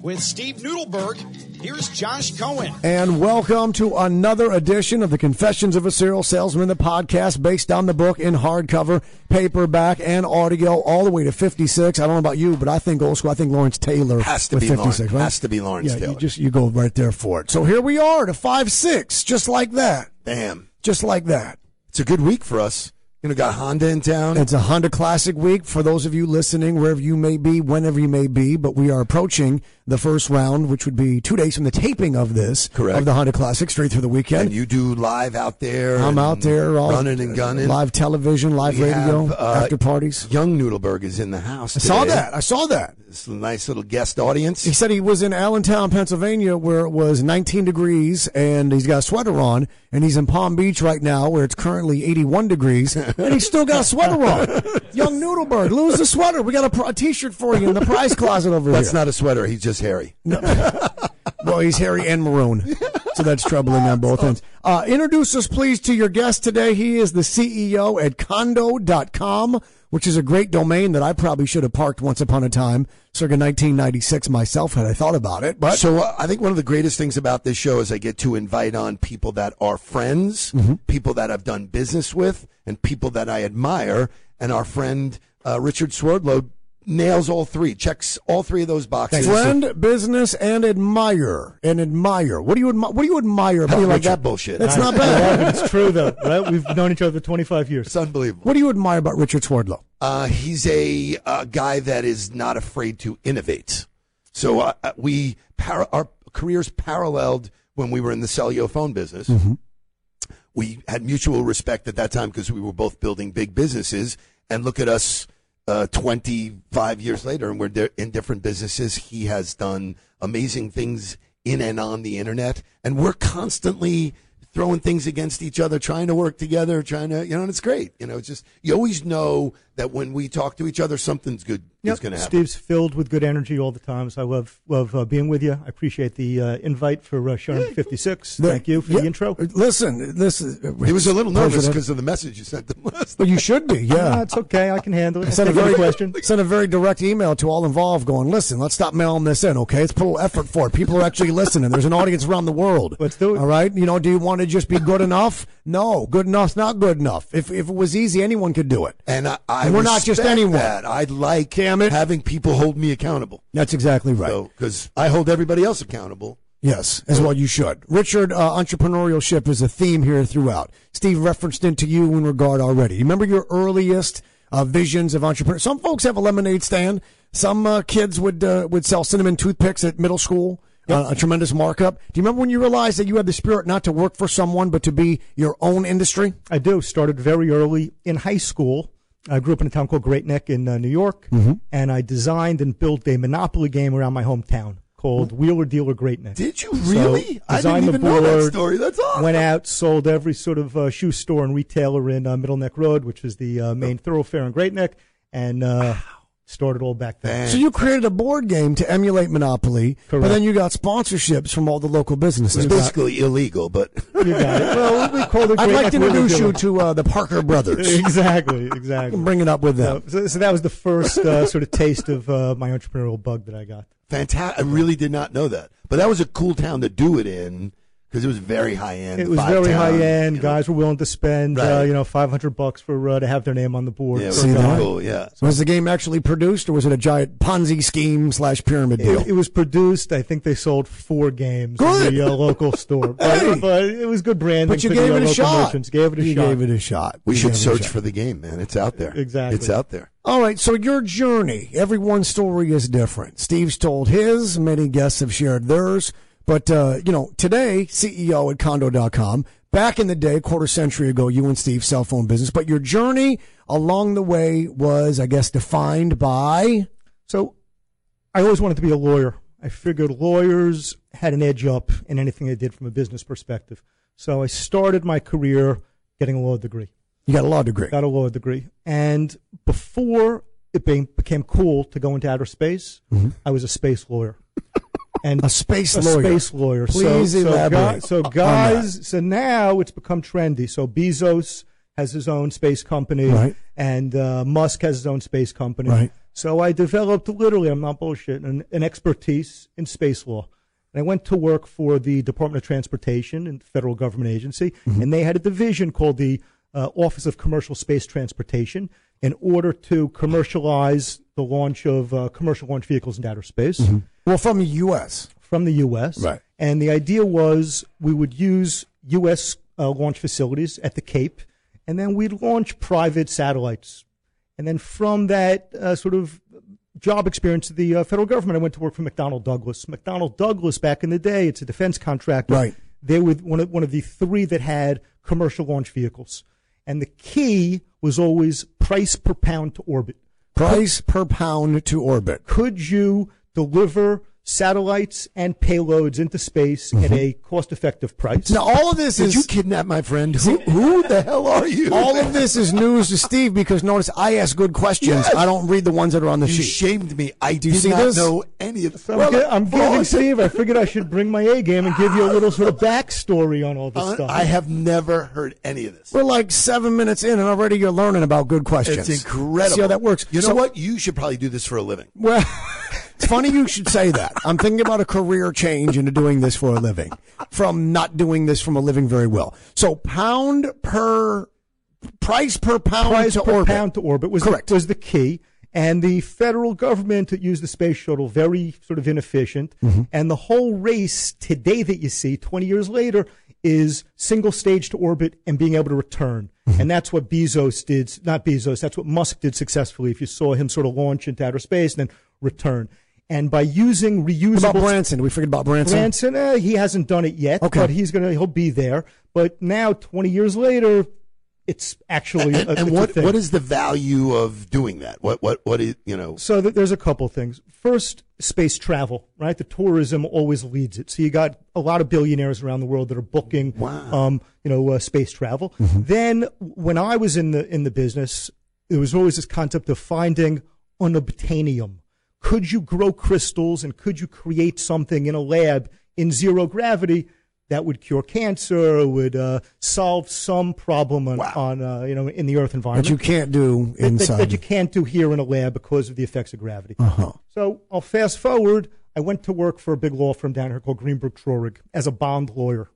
with Steve Nudelberg. Here's Josh Cohen. And welcome to another edition of the Confessions of a Serial Salesman, the podcast based on the book in hardcover, paperback, and audio, all the way to 56. I don't know about you, but I think old school. I think Lawrence Taylor has to be 56, Lawrence, right? Has to be Lawrence Taylor. You go right there for it. So here we are to 56, just like that. Damn. Just like that. It's a good week for us. You know, got Honda in town. It's a Honda Classic week for those of you listening, wherever you may be, whenever you may be. But we are approaching the first round, which would be 2 days from the taping of this. Correct. Of the Honda Classic, straight through the weekend. And you do live out there. I'm out there. All running and gunning. Live television, live radio, after parties. Young Nudelberg is in the house today. I saw that. It's a nice little guest audience. He said he was in Allentown, Pennsylvania, where it was 19 degrees, and he's got a sweater on. And he's in Palm Beach right now, where it's currently 81 degrees. And he's still got a sweater on. Young Nudelberg, lose the sweater. We got a T-shirt for you in the prize closet over here. That's not a sweater. He's just hairy. No. Well, he's hairy and maroon. So that's troubling on both ends. Introduce us, please, to your guest today. He is the CEO at condo.com, which is a great domain that I probably should have parked once upon a time, circa 1996 myself, had I thought about it. But So I think one of the greatest things about this show is I get to invite on people that are friends, mm-hmm. people that I've done business with, and people that I admire. And our friend Richard Swerdlow nails all three, checks all three of those boxes. Friend, business, and admire. What do you admire? How about like that bullshit? That's not bad. It's true, though. Right? We've known each other for 25 years. It's unbelievable. What do you admire about Richard Swerdlow? He's a guy that is not afraid to innovate. So our careers paralleled when we were in the cellular phone business. Mm-hmm. We had mutual respect at that time because we were both building big businesses. And look at us. 25 years later, and we're in different businesses. He has done amazing things in and on the internet, and we're constantly throwing things against each other, trying to work together, and it's great. It's just, you always know that when we talk to each other, something's good is going to happen. Steve's filled with good energy all the time, so I love being with you. I appreciate the invite for showing 56. Thank you for the intro. Listen. He was a little nervous because of the message you sent them last night. You should be, yeah. It's okay. I can handle it. I sent a very direct email to all involved going, listen, let's stop mailing this in, okay? Let's put a little effort for it. People are actually listening. There's an audience around the world. Let's do it. All right? Do you want to just be good enough? No, good enough's not good enough. If it was easy, anyone could do it. And I we're not just anyone. I like having people hold me accountable. That's exactly right. Because I hold everybody else accountable. Yes, as well you should. Richard, entrepreneurship is a theme here throughout. Steve referenced into you in regard already. Remember your earliest visions of entrepreneurship? Some folks have a lemonade stand. Some kids would sell cinnamon toothpicks at middle school. A tremendous markup. Do you remember when you realized that you had the spirit not to work for someone but to be your own industry? I do. Started very early in high school. I grew up in a town called Great Neck in New York, mm-hmm. and I designed and built a Monopoly game around my hometown called Wheeler Dealer Great Neck. Did you really? So I didn't even know that story. That's awesome. Went out, sold every sort of shoe store and retailer in Middle Neck Road, which is the main thoroughfare in Great Neck, and... started all back then. So you created a board game to emulate Monopoly, correct. But then you got sponsorships from all the local businesses. It's basically illegal, but... You got it. Well, we called it... I'd like to introduce you to the Parker Brothers. Exactly. Bring it up with them. So that was the first sort of taste of my entrepreneurial bug that I got. Fantastic. I really did not know that. But that was a cool town to do it in, because it was very high-end. It was very high-end. Guys were willing to spend, $500 for to have their name on the board. Yeah, cool, yeah. Was the game actually produced, or was it a giant Ponzi scheme / pyramid deal? It was produced. I think they sold 4 games in the local store. But it was good branding. But you gave it a shot. We should search for the game, man. It's out there. Exactly. It's out there. All right, so your journey, everyone's story is different. Steve's told his. Many guests have shared theirs. But, today, CEO at condo.com, back in the day, quarter century ago, you and Steve, cell phone business. But your journey along the way was, I guess, defined by? So I always wanted to be a lawyer. I figured lawyers had an edge up in anything they did from a business perspective. So I started my career getting a law degree. You got a law degree. Got a law degree. And before it became cool to go into outer space, I was a space lawyer. And a space lawyer. Please elaborate. So now it's become trendy. So Bezos has his own space company, and Musk has his own space company. So I developed, literally, I'm not bullshitting, an expertise in space law. And I went to work for the Department of Transportation and federal government agency, and they had a division called the Office of Commercial Space Transportation in order to commercialize the launch of commercial launch vehicles in outer space. Well, from the U.S. From the U.S. Right. And the idea was we would use U.S. Launch facilities at the Cape, and then we'd launch private satellites. And then from that sort of job experience of the federal government, I went to work for McDonnell Douglas. McDonnell Douglas, back in the day, it's a defense contractor. They were one of the three that had commercial launch vehicles. And the key was always price per pound to orbit. Price per pound to orbit. Could you deliver satellites and payloads into space at a cost-effective price? Now, all of this is... Did you kidnap my friend? Who the hell are you? All of this is news to Steve because, notice, I ask good questions. Yes. I don't read the ones that are on the sheet. You shamed me. I do not know any of this. So I'm giving Steve... I figured I should bring my A-game and give you a little sort of backstory on all this stuff. I have never heard any of this. We're like 7 minutes in, and already you're learning about good questions. It's incredible. See how that works. You know what? You should probably do this for a living. Well... It's funny you should say that. I'm thinking about a career change into doing this for a living from not doing this from a living very well. So price per pound to orbit was correct. Was the key. And the federal government used the space shuttle very sort of inefficient. And the whole race today that you see 20 years later is single stage to orbit and being able to return. And that's what Bezos did. Not Bezos. That's what Musk did successfully. If you saw him sort of launch into outer space and then return. And by using reusable... What about Branson? We forget about Branson. Branson, he hasn't done it yet, but he'll be there. But now, 20 years later, it's actually what is the value of doing that? What is, you know? So there's a couple things. First, space travel, right? The tourism always leads it. So you got a lot of billionaires around the world that are booking, space travel. Then, when I was in the business, there was always this concept of finding unobtainium. Could you grow crystals and could you create something in a lab in zero gravity that would cure cancer, would solve some problem on in the Earth environment? That you can't do inside. That you can't do here in a lab because of the effects of gravity. So I'll fast forward. I went to work for a big law firm down here called Greenberg Traurig as a bond lawyer.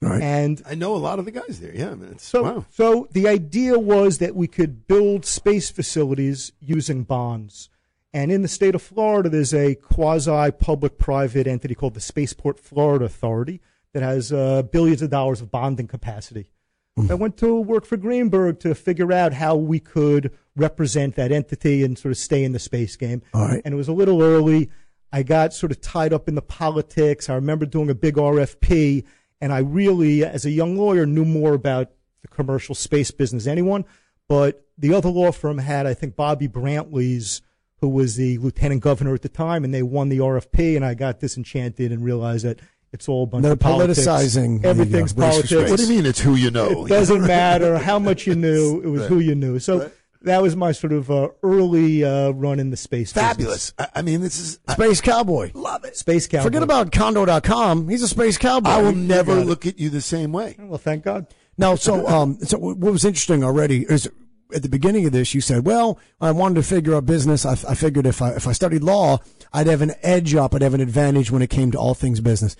And I know a lot of the guys there. So the idea was that we could build space facilities using bonds. And in the state of Florida, there's a quasi-public-private entity called the Spaceport Florida Authority that has billions of dollars of bonding capacity. I went to work for Greenberg to figure out how we could represent that entity and sort of stay in the space game. And it was a little early. I got sort of tied up in the politics. I remember doing a big RFP, and I really, as a young lawyer, knew more about the commercial space business than anyone. But the other law firm had, I think, Bobby Brantley's, who was the lieutenant governor at the time, and they won the RFP, and I got disenchanted and realized that it's all a bunch of politics. They're politicizing. Everything's politics. What do you mean it's who you know? It doesn't matter how much you knew. It was who you knew. So that was my sort of early run in the space business. Fabulous. I mean, this is... Space cowboy. Love it. Space cowboy. Forget about condo.com. He's a space cowboy. I will never look at you the same way. Well, thank God. Now, so what was interesting already is... At the beginning of this, you said, well, I wanted to figure out business. I figured if I studied law, I'd have an edge up. I'd have an advantage when it came to all things business.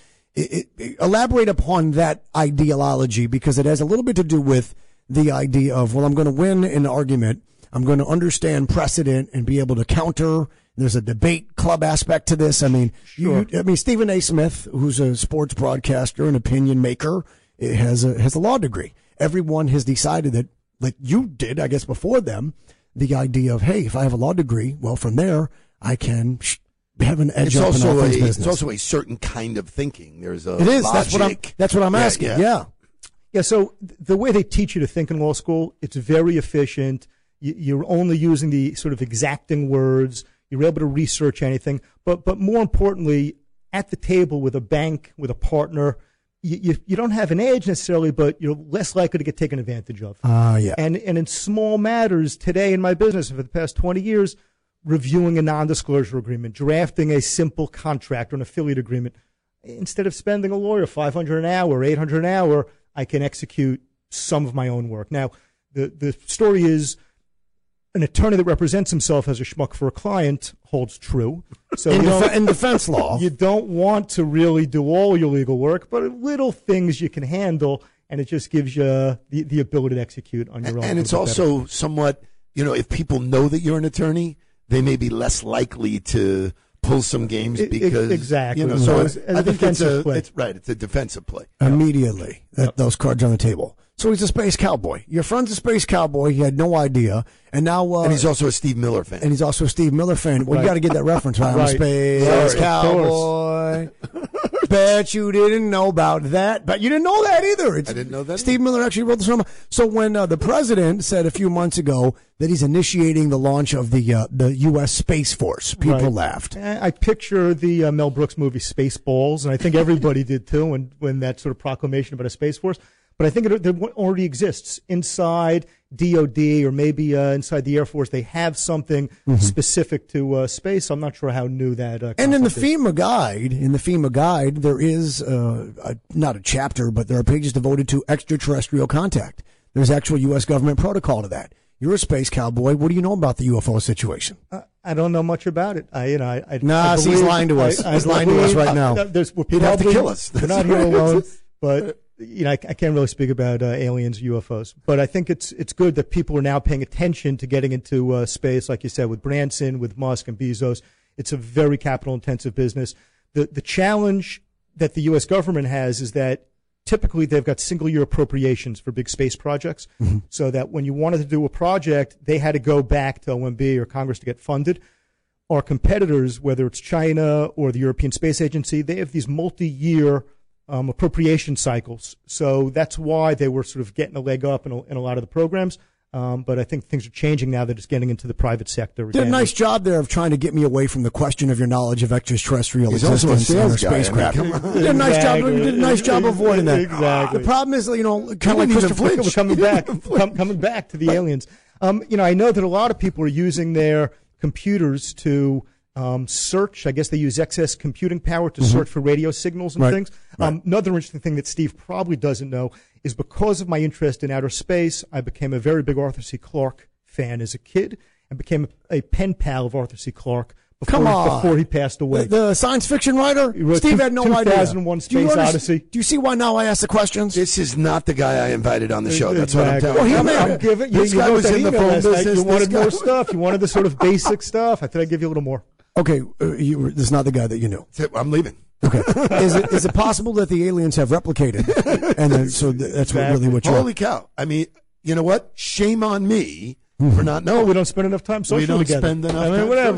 Elaborate upon that ideology, because it has a little bit to do with the idea of, well, I'm going to win an argument. I'm going to understand precedent and be able to counter. There's a debate club aspect to this. I mean, Stephen A. Smith, who's a sports broadcaster and opinion maker, has a law degree. Everyone has decided that, like you did, I guess, before them, the idea of, hey, if I have a law degree, well, from there, I can have an edge up in all things business. It's also a certain kind of thinking. There's a logic. That's what I'm asking, Yeah, so the way they teach you to think in law school, it's very efficient. You're only using the sort of exacting words. You were able to research anything. But more importantly, at the table with a bank, with a partner, you don't have an edge necessarily, but you're less likely to get taken advantage of. Yeah. And in small matters, today in my business for the past 20 years, reviewing a non-disclosure agreement, drafting a simple contract or an affiliate agreement, instead of spending a lawyer $500 an hour, $800 an hour, I can execute some of my own work. Now, the story is an attorney that represents himself as a schmuck for a client holds true. So in defense law, you don't want to really do all your legal work, but little things you can handle, and it just gives you the ability to execute on your own. And it's also better. Somewhat, if people know that you're an attorney, they may be less likely to pull some games because exactly. So I think it's a defensive play. Immediately, those cards on the table. So he's a space cowboy. Your friend's a space cowboy. He had no idea, and now and he's also a Steve Miller fan. Well, you got to get that reference right. I'm a space cowboy. Bet you didn't know about that, but you didn't know that either. I didn't know that. Steve Miller actually wrote this one. So when the president said a few months ago that he's initiating the launch of the U.S. Space Force, people laughed. I picture the Mel Brooks movie Spaceballs, and I think everybody did too. When that sort of proclamation about a space force, but I think it already exists inside DOD or maybe inside the Air Force. They have something specific to space. I'm not sure how new that. And in the FEMA guide, there is not a chapter, but there are pages devoted to extraterrestrial contact. There's actual U.S. government protocol to that. You're a space cowboy. What do you know about the UFO situation? I don't know much about it. He's lying to us. He's lying to us right now. He'd have to kill us. We're not here alone, but. I can't really speak about aliens, UFOs, but I think it's good that people are now paying attention to getting into space, like you said, with Branson, with Musk and Bezos. It's a very capital-intensive business. The challenge that the U.S. government has is that typically they've got single-year appropriations for big space projects, so that when you wanted to do a project, they had to go back to OMB or Congress to get funded. Our competitors, whether it's China or the European Space Agency, they have these multi-year appropriation cycles. So that's why they were sort of getting a leg up in a lot of the programs. But I think things are changing now that it's getting into the private sector. Did a nice job there of trying to get me away from the question of your knowledge of extraterrestrial existence and spacecraft. Did a nice job. Did a nice job avoiding that. Exactly. The problem is, kind of like Christopher Flick was coming back to the aliens. I know that a lot of people are using their computers to search. I guess they use excess computing power to search for radio signals and things. Another interesting thing that Steve probably doesn't know is because of my interest in outer space, I became a very big Arthur C. Clarke fan as a kid and became a pen pal of Arthur C. Clarke before he passed away. The science fiction writer? Steve had no idea. 2001 Space Odyssey. Do you see why now I ask the questions? This is not the guy I invited on the show. That's what I'm telling you. Well, this guy was in the phone business. You wanted more stuff. You wanted the sort of basic stuff. I thought I'd give you a little more. Okay, this is not the guy that you knew. I'm leaving. Okay, is it possible that the aliens have replicated? And then, so that's what you're. Holy cow! I mean, you know what? Shame on me for not knowing. We don't spend enough time social together.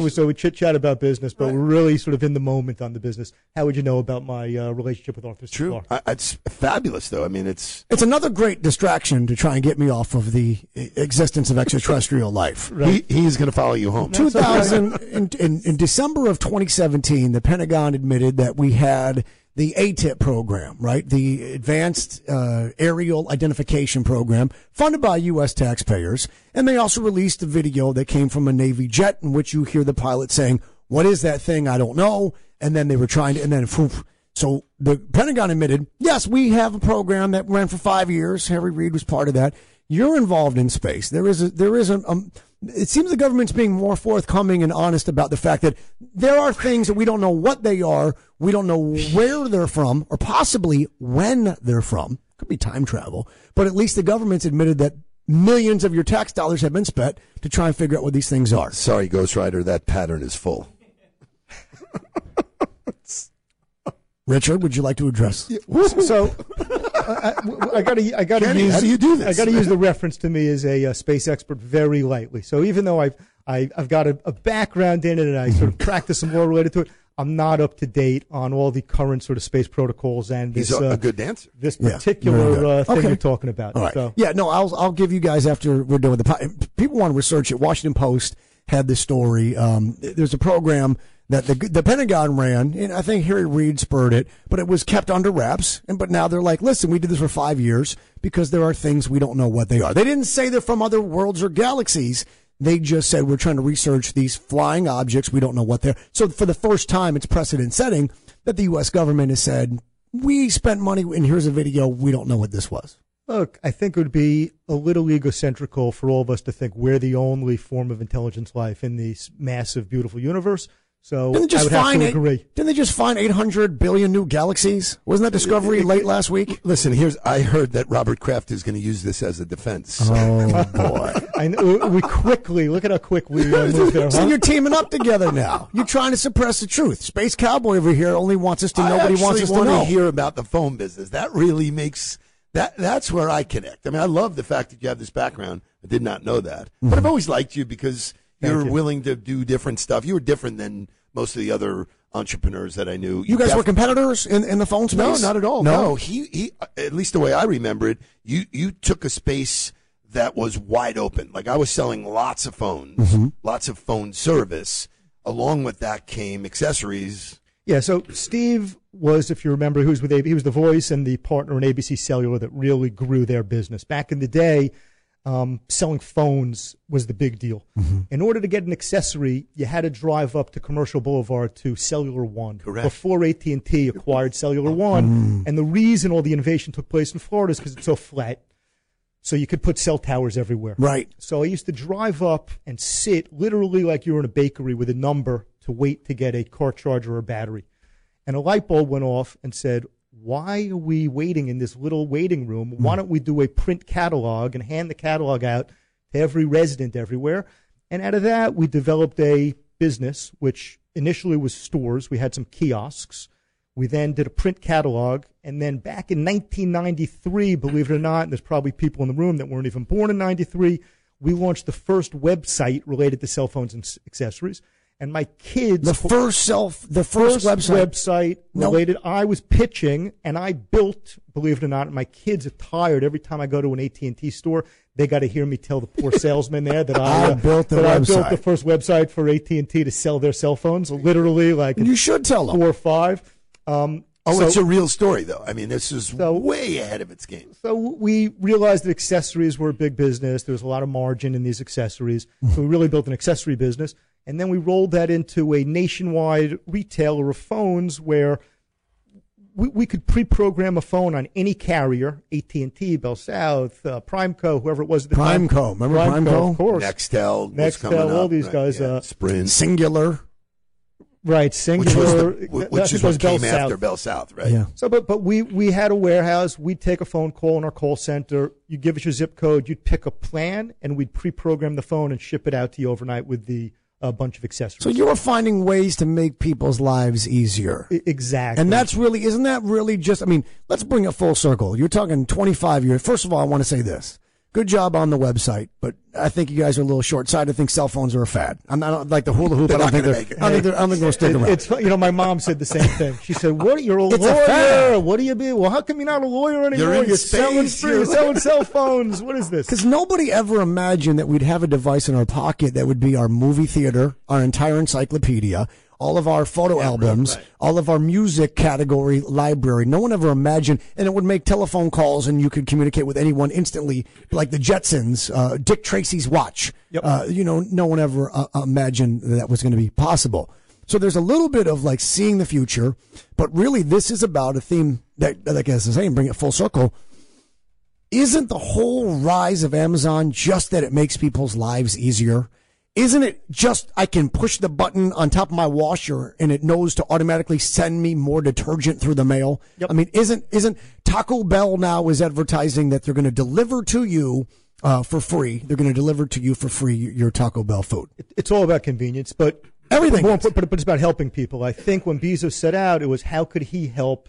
So we chit chat about business, but we're really sort of in the moment on the business. How would you know about my relationship with Arthur C. Clarke? It's fabulous, though. I mean, it's another great distraction to try and get me off of the existence of extraterrestrial life. Right. He's going to follow you home. In December of 2017, the Pentagon admitted that we had the ATIP program, right? The Advanced Aerial Identification Program, funded by U.S. taxpayers. And they also released a video that came from a Navy jet in which you hear the pilot saying, "What is that thing? I don't know." And then they were trying to, and then, so the Pentagon admitted, yes, we have a program that ran for 5 years. Harry Reid was part of that. You're involved in space. It seems the government's being more forthcoming and honest about the fact that there are things that we don't know what they are, we don't know where they're from, or possibly when they're from. Could be time travel. But at least the government's admitted that millions of your tax dollars have been spent to try and figure out what these things are. Sorry, Ghost Rider, that pattern is full. Richard, would you like to address? So I got to use the reference to me as a space expert very lightly. So even though I've got a background in it and I sort of practice some more related to it, I'm not up to date on all the current sort of space protocols and this. He's a good dancer. This particular thing you're talking about. All right. I'll give you guys after we're done with the. People want to research it. Washington Post had this story. There's a program that the Pentagon ran, and I think Harry Reid spurred it, but it was kept under wraps. But now they're like, listen, we did this for 5 years because there are things we don't know what they are. They didn't say they're from other worlds or galaxies. They just said we're trying to research these flying objects. We don't know what they're. So for the first time, it's precedent setting that the U.S. government has said, we spent money, and here's a video. We don't know what this was. Look, I think it would be a little egocentrical for all of us to think we're the only form of intelligence life in this massive, beautiful universe. So didn't they just I would have to agree. Didn't they just find 800 billion new galaxies? Wasn't that discovery late last week? Listen, I heard that Robert Kraft is going to use this as a defense. Oh, boy. We quickly, look at how quick we moved there. Huh? So you're teaming up together now. You're trying to suppress the truth. Space Cowboy over here only wants us to know what he wants us to know. I want to hear about the phone business. That really makes... That's where I connect. I mean, I love the fact that you have this background. I did not know that. Mm-hmm. But I've always liked you because you're willing to do different stuff. You were different than most of the other entrepreneurs that I knew. You guys were competitors in the phone space? No, not at all. No. He at least the way I remember it, you took a space that was wide open. Like I was selling lots of phones, mm-hmm. lots of phone service. Along with that came accessories. Yeah, so Steve was, if you remember, he was the voice and the partner in ABC Cellular that really grew their business. Back in the day, selling phones was the big deal. Mm-hmm. In order to get an accessory, you had to drive up to Commercial Boulevard to Cellular One. Correct. Before AT&T acquired Cellular One. Mm. And the reason all the innovation took place in Florida is because it's so flat. So you could put cell towers everywhere. Right. So I used to drive up and sit literally like you were in a bakery with a number to wait to get a car charger or battery. And a light bulb went off and said, why are we waiting in this little waiting room? Why don't we do a print catalog and hand the catalog out to every resident everywhere? And out of that, we developed a business, which initially was stores. We had some kiosks. We then did a print catalog. And then back in 1993, believe it or not, and there's probably people in the room that weren't even born in 93, we launched the first website related to cell phones and accessories. And my kids, the first website related. I was pitching, and I built. Believe it or not, my kids are tired every time I go to an AT&T store. They got to hear me tell the poor salesman there that I built the first website for AT&T to sell their cell phones. Literally, like you should tell them 4 or 5. It's a real story, though. I mean, this is way ahead of its game. So we realized that accessories were a big business. There was a lot of margin in these accessories, so we really built an accessory business. And then we rolled that into a nationwide retailer of phones where we could pre-program a phone on any carrier, AT&T, Bell South, Primeco, whoever it was at the time. Primeco. Remember Primeco? Of course. Nextel, all these guys. Yeah. Sprint. Cingular. Right, Cingular. Which is what came after Bell South, right? Yeah. So, but we had a warehouse. We'd take a phone call in our call center. You give us your zip code. You'd pick a plan, and we'd pre-program the phone and ship it out to you overnight with a bunch of accessories. So you were finding ways to make people's lives easier. Exactly. And that's really, isn't that really just, I mean, let's bring it full circle. You're talking 25 years. First of all, I want to say this. Good job on the website, but I think you guys are a little short-sighted. I think cell phones are a fad. I don't like the hula hoop. I don't think they'll stick around. My mom said the same thing. She said, you're a lawyer. What do you be? Well, how come you're not a lawyer anymore? You're selling cell phones. What is this? Because nobody ever imagined that we'd have a device in our pocket that would be our movie theater, our entire encyclopedia, all of our photo albums, all of our music category library. No one ever imagined, and it would make telephone calls, and you could communicate with anyone instantly, like the Jetsons, Dick Tracy's watch. Yep. No one ever imagined that was going to be possible. So there's a little bit of like seeing the future, but really this is about a theme that, like I was saying, bring it full circle. Isn't the whole rise of Amazon just that it makes people's lives easier? Isn't it just I can push the button on top of my washer and it knows to automatically send me more detergent through the mail? Yep. I mean, isn't Taco Bell now is advertising that they're going to deliver to you for free. They're going to deliver to you for free your Taco Bell food. It's all about convenience, but everything. But it's about helping people. I think when Bezos set out, it was how could he help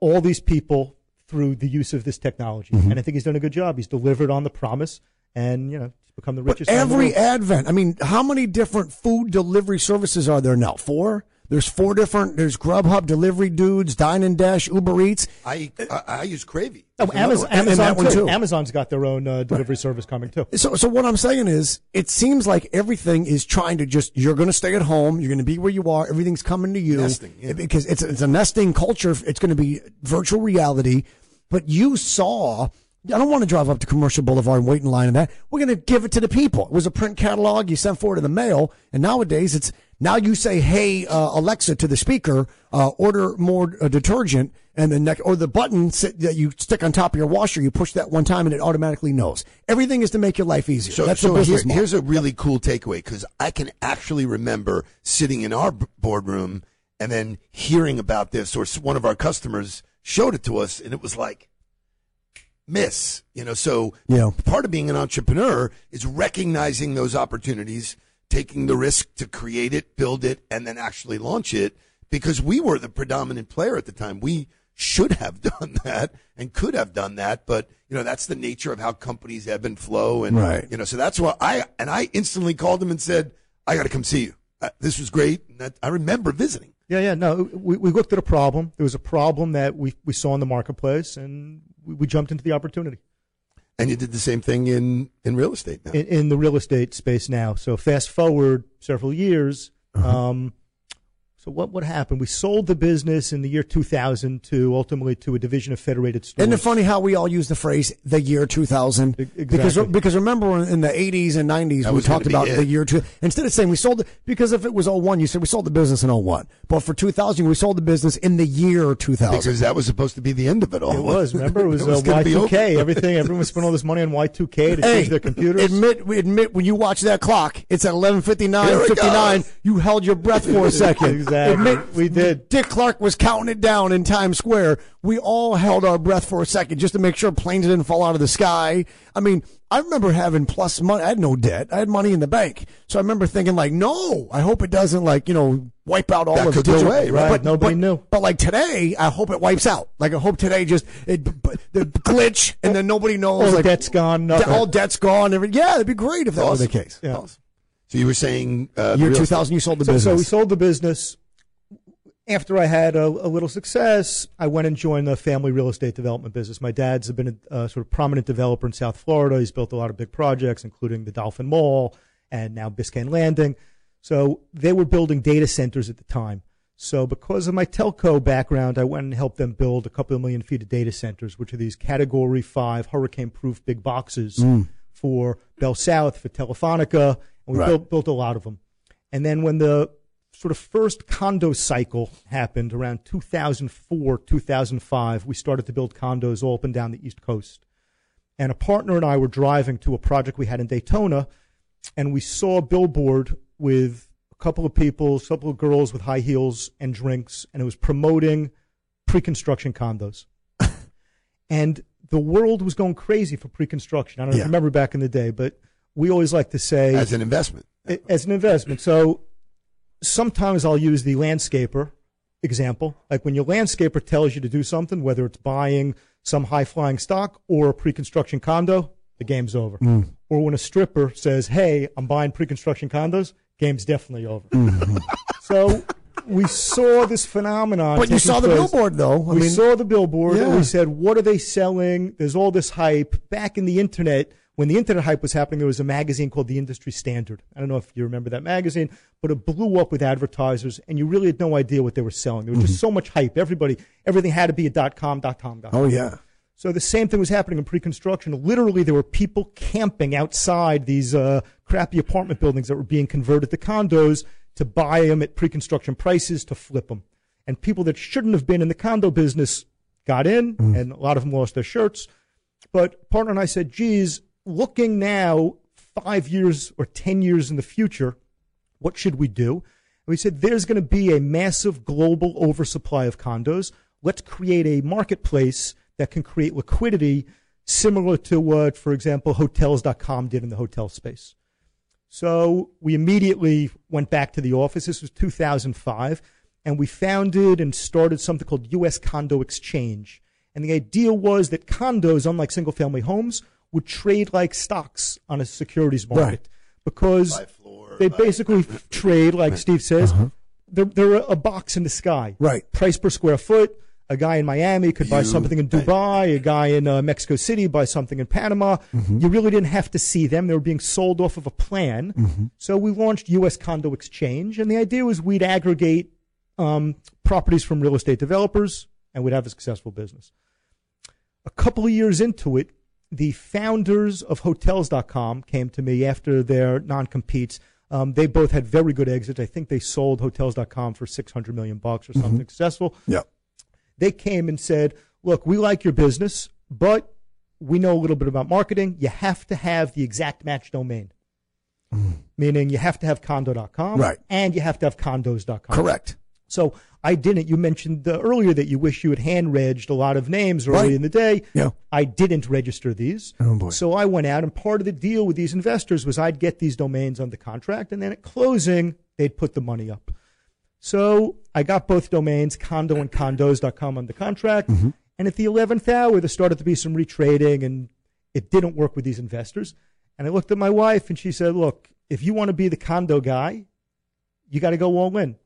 all these people through the use of this technology? Mm-hmm. And I think he's done a good job. He's delivered on the promise, and become the richest. But every advent, I mean, how many different food delivery services are there now? 4? There's four different. There's Grubhub, Delivery Dudes, Dine and Dash, Uber Eats. I use Cravey. Oh, Amazon too. Amazon's got their own delivery service coming too. So what I'm saying is, it seems like everything is trying to just. You're going to stay at home. You're going to be where you are. Everything's coming to you. Nesting, yeah. Because it's a nesting culture. It's going to be virtual reality. But you saw. I don't want to drive up to Commercial Boulevard and wait in line and that. We're going to give it to the people. It was a print catalog. You sent forward to the mail. And nowadays, it's now you say, hey, Alexa, to the speaker, order more detergent. And the next, or the button that you stick on top of your washer, you push that one time and it automatically knows. Everything is to make your life easier. So, here's a really cool takeaway, because I can actually remember sitting in our boardroom and then hearing about this, or one of our customers showed it to us, and it was like, miss, so yeah. Part of being an entrepreneur is recognizing those opportunities, taking the risk to create it, build it, and then actually launch it, because we were the predominant player at the time. We should have done that and could have done that, but that's the nature of how companies ebb and flow, and right. So that's why I instantly called them and said, I got to come see you. This was great, and I remember visiting. Yeah. No, we looked at a problem. There was a problem that we saw in the marketplace, and we jumped into the opportunity. And you did the same thing in real estate now. In the real estate space now. So fast forward several years. So what happened? We sold the business in the year 2000 ultimately to a division of Federated Stores. Isn't it funny how we all use the phrase the year 2000? Exactly. Because remember in the 80s and 90s we talked about the year 2000. Instead of saying we sold it, because if it was 01, you said we sold the business in 01. But for 2000, we sold the business in the year 2000. Because that was supposed to be the end of it all. It was. Remember, it was, Y2K. Everyone spent all this money on Y2K to change their computers. We admit when you watch that clock, it's at 11:59. You held your breath for a second. Exactly. We did. Dick Clark was counting it down in Times Square. We all held our breath for a second just to make sure planes didn't fall out of the sky. I mean, I remember having plus money. I had no debt. I had money in the bank. So I remember thinking, like, no, I hope it doesn't, wipe out all of it away. Right? But nobody knew. But today, I hope it wipes out. I hope today the glitch, and then nobody knows. All debt's gone. All debt's gone. Yeah, it'd be great if that was the case. Yeah. Awesome. So you were saying year 2000 you sold the business. So we sold the business. After I had a little success, I went and joined the family real estate development business. My dad's been a sort of prominent developer in South Florida. He's built a lot of big projects, including the Dolphin Mall and now Biscayne Landing. So they were building data centers at the time. So because of my telco background, I went and helped them build a couple of million feet of data centers, which are these Category 5 hurricane-proof big boxes for Bell South, for Telefonica. We built a lot of them. And then when the sort of first condo cycle happened around 2004, 2005, we started to build condos all up and down the East Coast. And a partner and I were driving to a project we had in Daytona, and we saw a billboard with a couple of people, a couple of girls with high heels and drinks, and it was promoting pre-construction condos. And the world was going crazy for pre-construction. I don't know if you remember back in the day, but... We always like to say... As an investment. As an investment. So sometimes I'll use the landscaper example. Like when your landscaper tells you to do something, whether it's buying some high-flying stock or a pre-construction condo, the game's over. Or when a stripper says, hey, I'm buying pre-construction condos, game's definitely over. So we saw this phenomenon. But you saw the billboard, though. We saw the billboard, and we said, what are they selling? There's all this hype. Back in the internet... When the internet hype was happening, there was a magazine called The Industry Standard. I don't know if you remember that magazine, but it blew up with advertisers, and you really had no idea what they were selling. There was just so much hype. Everything had to be a .com. Oh, yeah. So the same thing was happening in pre-construction. Literally, there were people camping outside these crappy apartment buildings that were being converted to condos to buy them at pre-construction prices to flip them. And people that shouldn't have been in the condo business got in, and a lot of them lost their shirts. But partner and I said, geez, looking now 5 years or 10 years in the future, what should we do? And we said there's going to be a massive global oversupply of condos. Let's create a marketplace that can create liquidity similar to what, for example, Hotels.com did in the hotel space. So we immediately went back to the office. This was 2005, and we founded and started something called U.S. Condo Exchange. And the idea was that condos, unlike single-family homes, would trade like stocks on a securities market because they basically trade, like Steve says, they're a box in the sky. Right. Price per square foot. A guy in Miami could buy something in Dubai. A guy in Mexico City buy something in Panama. Mm-hmm. You really didn't have to see them. They were being sold off of a plan. Mm-hmm. So we launched U.S. Condo Exchange, and the idea was we'd aggregate properties from real estate developers, and we'd have a successful business. A couple of years into it, the founders of Hotels.com came to me after their non-competes. They both had very good exits. I think they sold Hotels.com for $600 million or something successful. Yeah. They came and said, look, we like your business, but we know a little bit about marketing. You have to have the exact match domain, meaning you have to have condo.com and you have to have condos.com. Correct. So I didn't. You mentioned earlier that you wish you had hand-regged a lot of names early in the day. Yeah. I didn't register these. Oh, boy. So I went out, and part of the deal with these investors was I'd get these domains under contract, and then at closing, they'd put the money up. So I got both domains, condo and condos.com, under contract. Mm-hmm. And at the 11th hour, there started to be some retrading, and it didn't work with these investors. And I looked at my wife, and she said, look, if you want to be the condo guy, you got to go all in.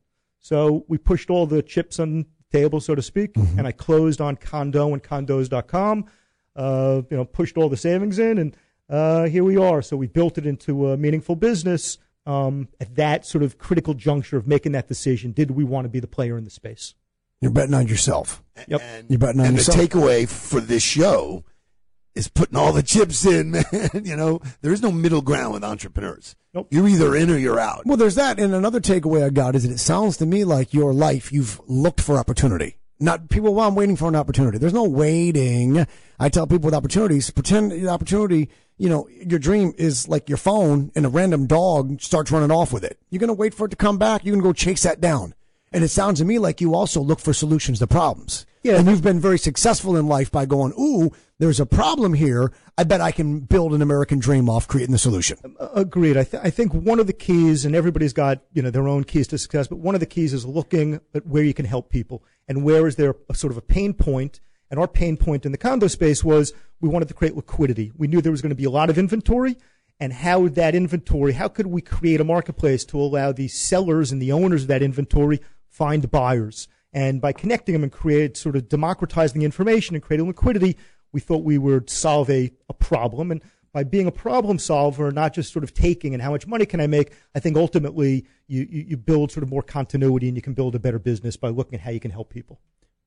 So we pushed all the chips on the table, so to speak, and I closed on condo and condos.com, pushed all the savings in, and here we are. So we built it into a meaningful business. At that sort of critical juncture of making that decision, did we want to be the player in the space? You're betting on yourself. Yep. You're betting on yourself. And the takeaway for this show is putting all the chips in, man. You know, there is no middle ground with entrepreneurs. Nope. You're either in or you're out. Well, there's that. And another takeaway I got is that it sounds to me like your life, you've looked for opportunity. Not people, well, I'm waiting for an opportunity. There's no waiting. I tell people with opportunities, pretend the opportunity, you know, your dream is like your phone and a random dog starts running off with it. You're going to wait for it to come back. You're going to go chase that down. And it sounds to me like you also look for solutions to problems. Yeah. And you've been very successful in life by going, ooh, there's a problem here. I bet I can build an American dream off creating the solution. Agreed. I think one of the keys, and everybody's got, you know, their own keys to success, but one of the keys is looking at where you can help people and where is there a sort of a pain point. And our pain point in the condo space was we wanted to create liquidity. We knew there was going to be a lot of inventory. And how would that inventory, how could we create a marketplace to allow the sellers and the owners of that inventory find buyers? And by connecting them and create sort of democratizing information and creating liquidity, we thought we would solve a problem. And by being a problem solver, not just sort of taking and how much money can I make, I think ultimately you build sort of more continuity and you can build a better business by looking at how you can help people.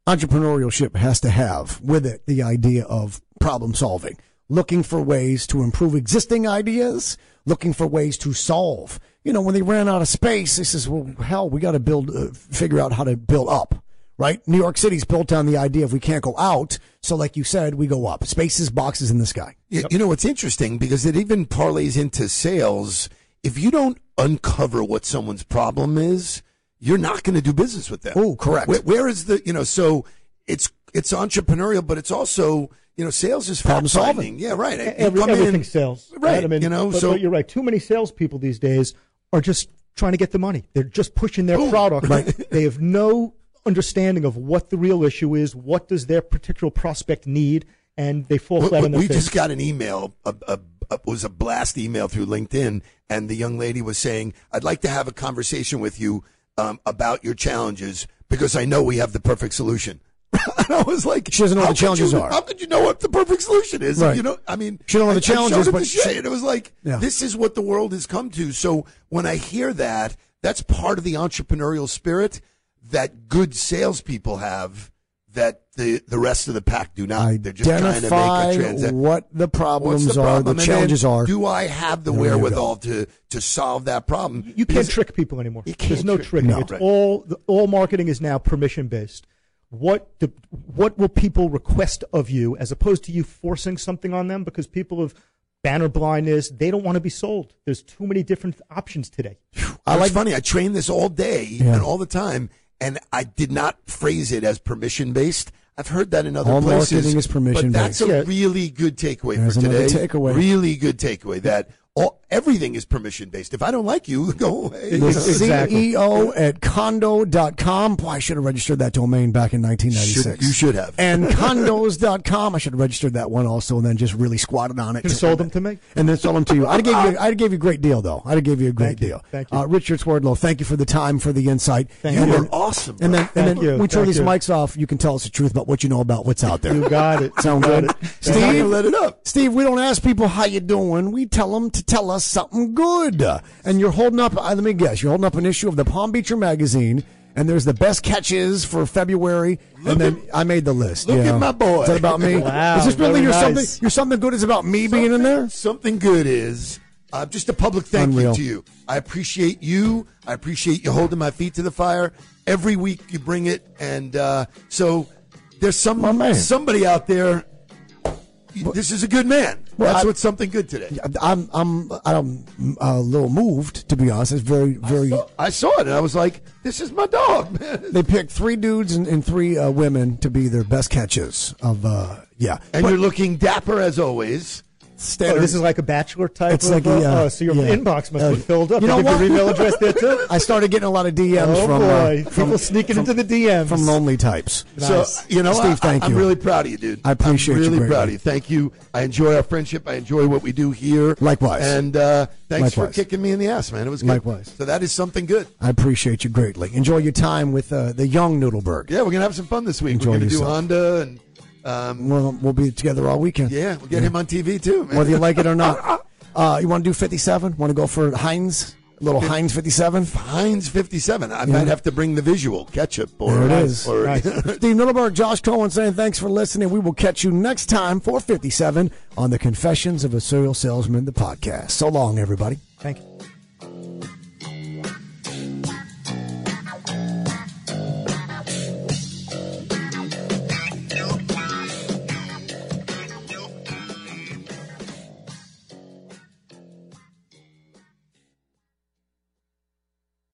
Entrepreneurship has to have with it the idea of problem solving, looking for ways to improve existing ideas, looking for ways to solve. You know, when they ran out of space, they says, well, hell, we got to build, figure out how to build up, right? New York City's built on the idea of we can't go out. So like you said, we go up. Space is boxes in the sky. Yep. You know, it's interesting because it even parlays into sales. If you don't uncover what someone's problem is, you're not going to do business with them. Oh, correct. Where is the, you know, so it's entrepreneurial, but it's also, you know, sales is problem solving. Yeah, right. Everything's sales. Right. I mean, you know, but you're right. Too many salespeople these days are just trying to get the money. They're just pushing their product. Right? They have no understanding of what the real issue is, what does their particular prospect need, and they fall flat on their face. We just got an email, it was a blast email through LinkedIn, and the young lady was saying, I'd like to have a conversation with you about your challenges because I know we have the perfect solution. And I was like, she doesn't know what the challenges are. How could you know what the perfect solution is? Right. You know, I mean, she doesn't know the challenges. And it was like, This is what the world has come to. So when I hear that, that's part of the entrepreneurial spirit that good salespeople have that the rest of the pack do not. They're just trying to make a transaction. What the problems are, the challenges are. Do I have the wherewithal to solve that problem? You can't trick people anymore. There's no tricking. No. It's all marketing is now permission based. What will people request of you as opposed to you forcing something on them because people have banner blindness. They don't want to be sold. There's too many different options today. It's funny. I train this all day and all the time, and I did not phrase it as permission-based. I've heard that in other places. All marketing is permission-based. But that's a really good takeaway for today. Really good takeaway that everything is permission-based. If I don't like you, go away. The CEO at condo.com. Boy, I should have registered that domain back in 1996. You should have. And condos.com. I should have registered that one also and then just really squatted on it. You sold them to me? And then sold them to you. I'd have gave you a great deal, though. I'd have gave you a great deal. Thank you. Richard Swerdlow, thank you for the time, for the insight. You were awesome. And then, we turn these mics off. You can tell us the truth about what you know about what's out there. You got it. Sound good? Steve, let it up. Steve, we don't ask people how you doing. We tell them to tell us something good. And you're holding up, let me guess, you're holding up an issue of the Palm Beacher magazine, and there's the best catches for February, I made the list. Look at my boy. Is that about me? Wow, is this really something good is about me being in there? Something good is, just a public thank you to you. I appreciate you. I appreciate you holding my feet to the fire. Every week you bring it, and so there's somebody out there. This is a good man. Well, that's what's something good today. I'm a little moved, to be honest. It's very, very. I saw it, and I was like, "This is my dog, man." They picked 3 dudes and 3 women to be their best catches of. And you're looking dapper as always. Standard. Oh, this is like a bachelor type. It's like so your inbox must be filled up. You know what? Your email address there too. I started getting a lot of DMs from people sneaking into the DMs from lonely types. Nice. So Steve, thank you. I'm really proud of you, dude. I appreciate you. I'm really proud of you. Thank you. I enjoy our friendship. I enjoy what we do here. Likewise. And thanks for kicking me in the ass, man. It was good. Likewise. So that is something good. I appreciate you greatly. Enjoy your time with the young Nudelberg. Yeah, we're gonna have some fun this week. We're gonna do Honda and. We'll be together all weekend. Yeah, we'll get him on TV too, man. Whether you like it or not. You want to do 57? Want to go for Heinz? A little Heinz 57? Heinz 57. I might have to bring the visual ketchup. There it is. Steve Nudelberg, Josh Cohen saying thanks for listening. We will catch you next time for 57 on the Confessions of a Serial Salesman, the podcast. So long, everybody. Thank you.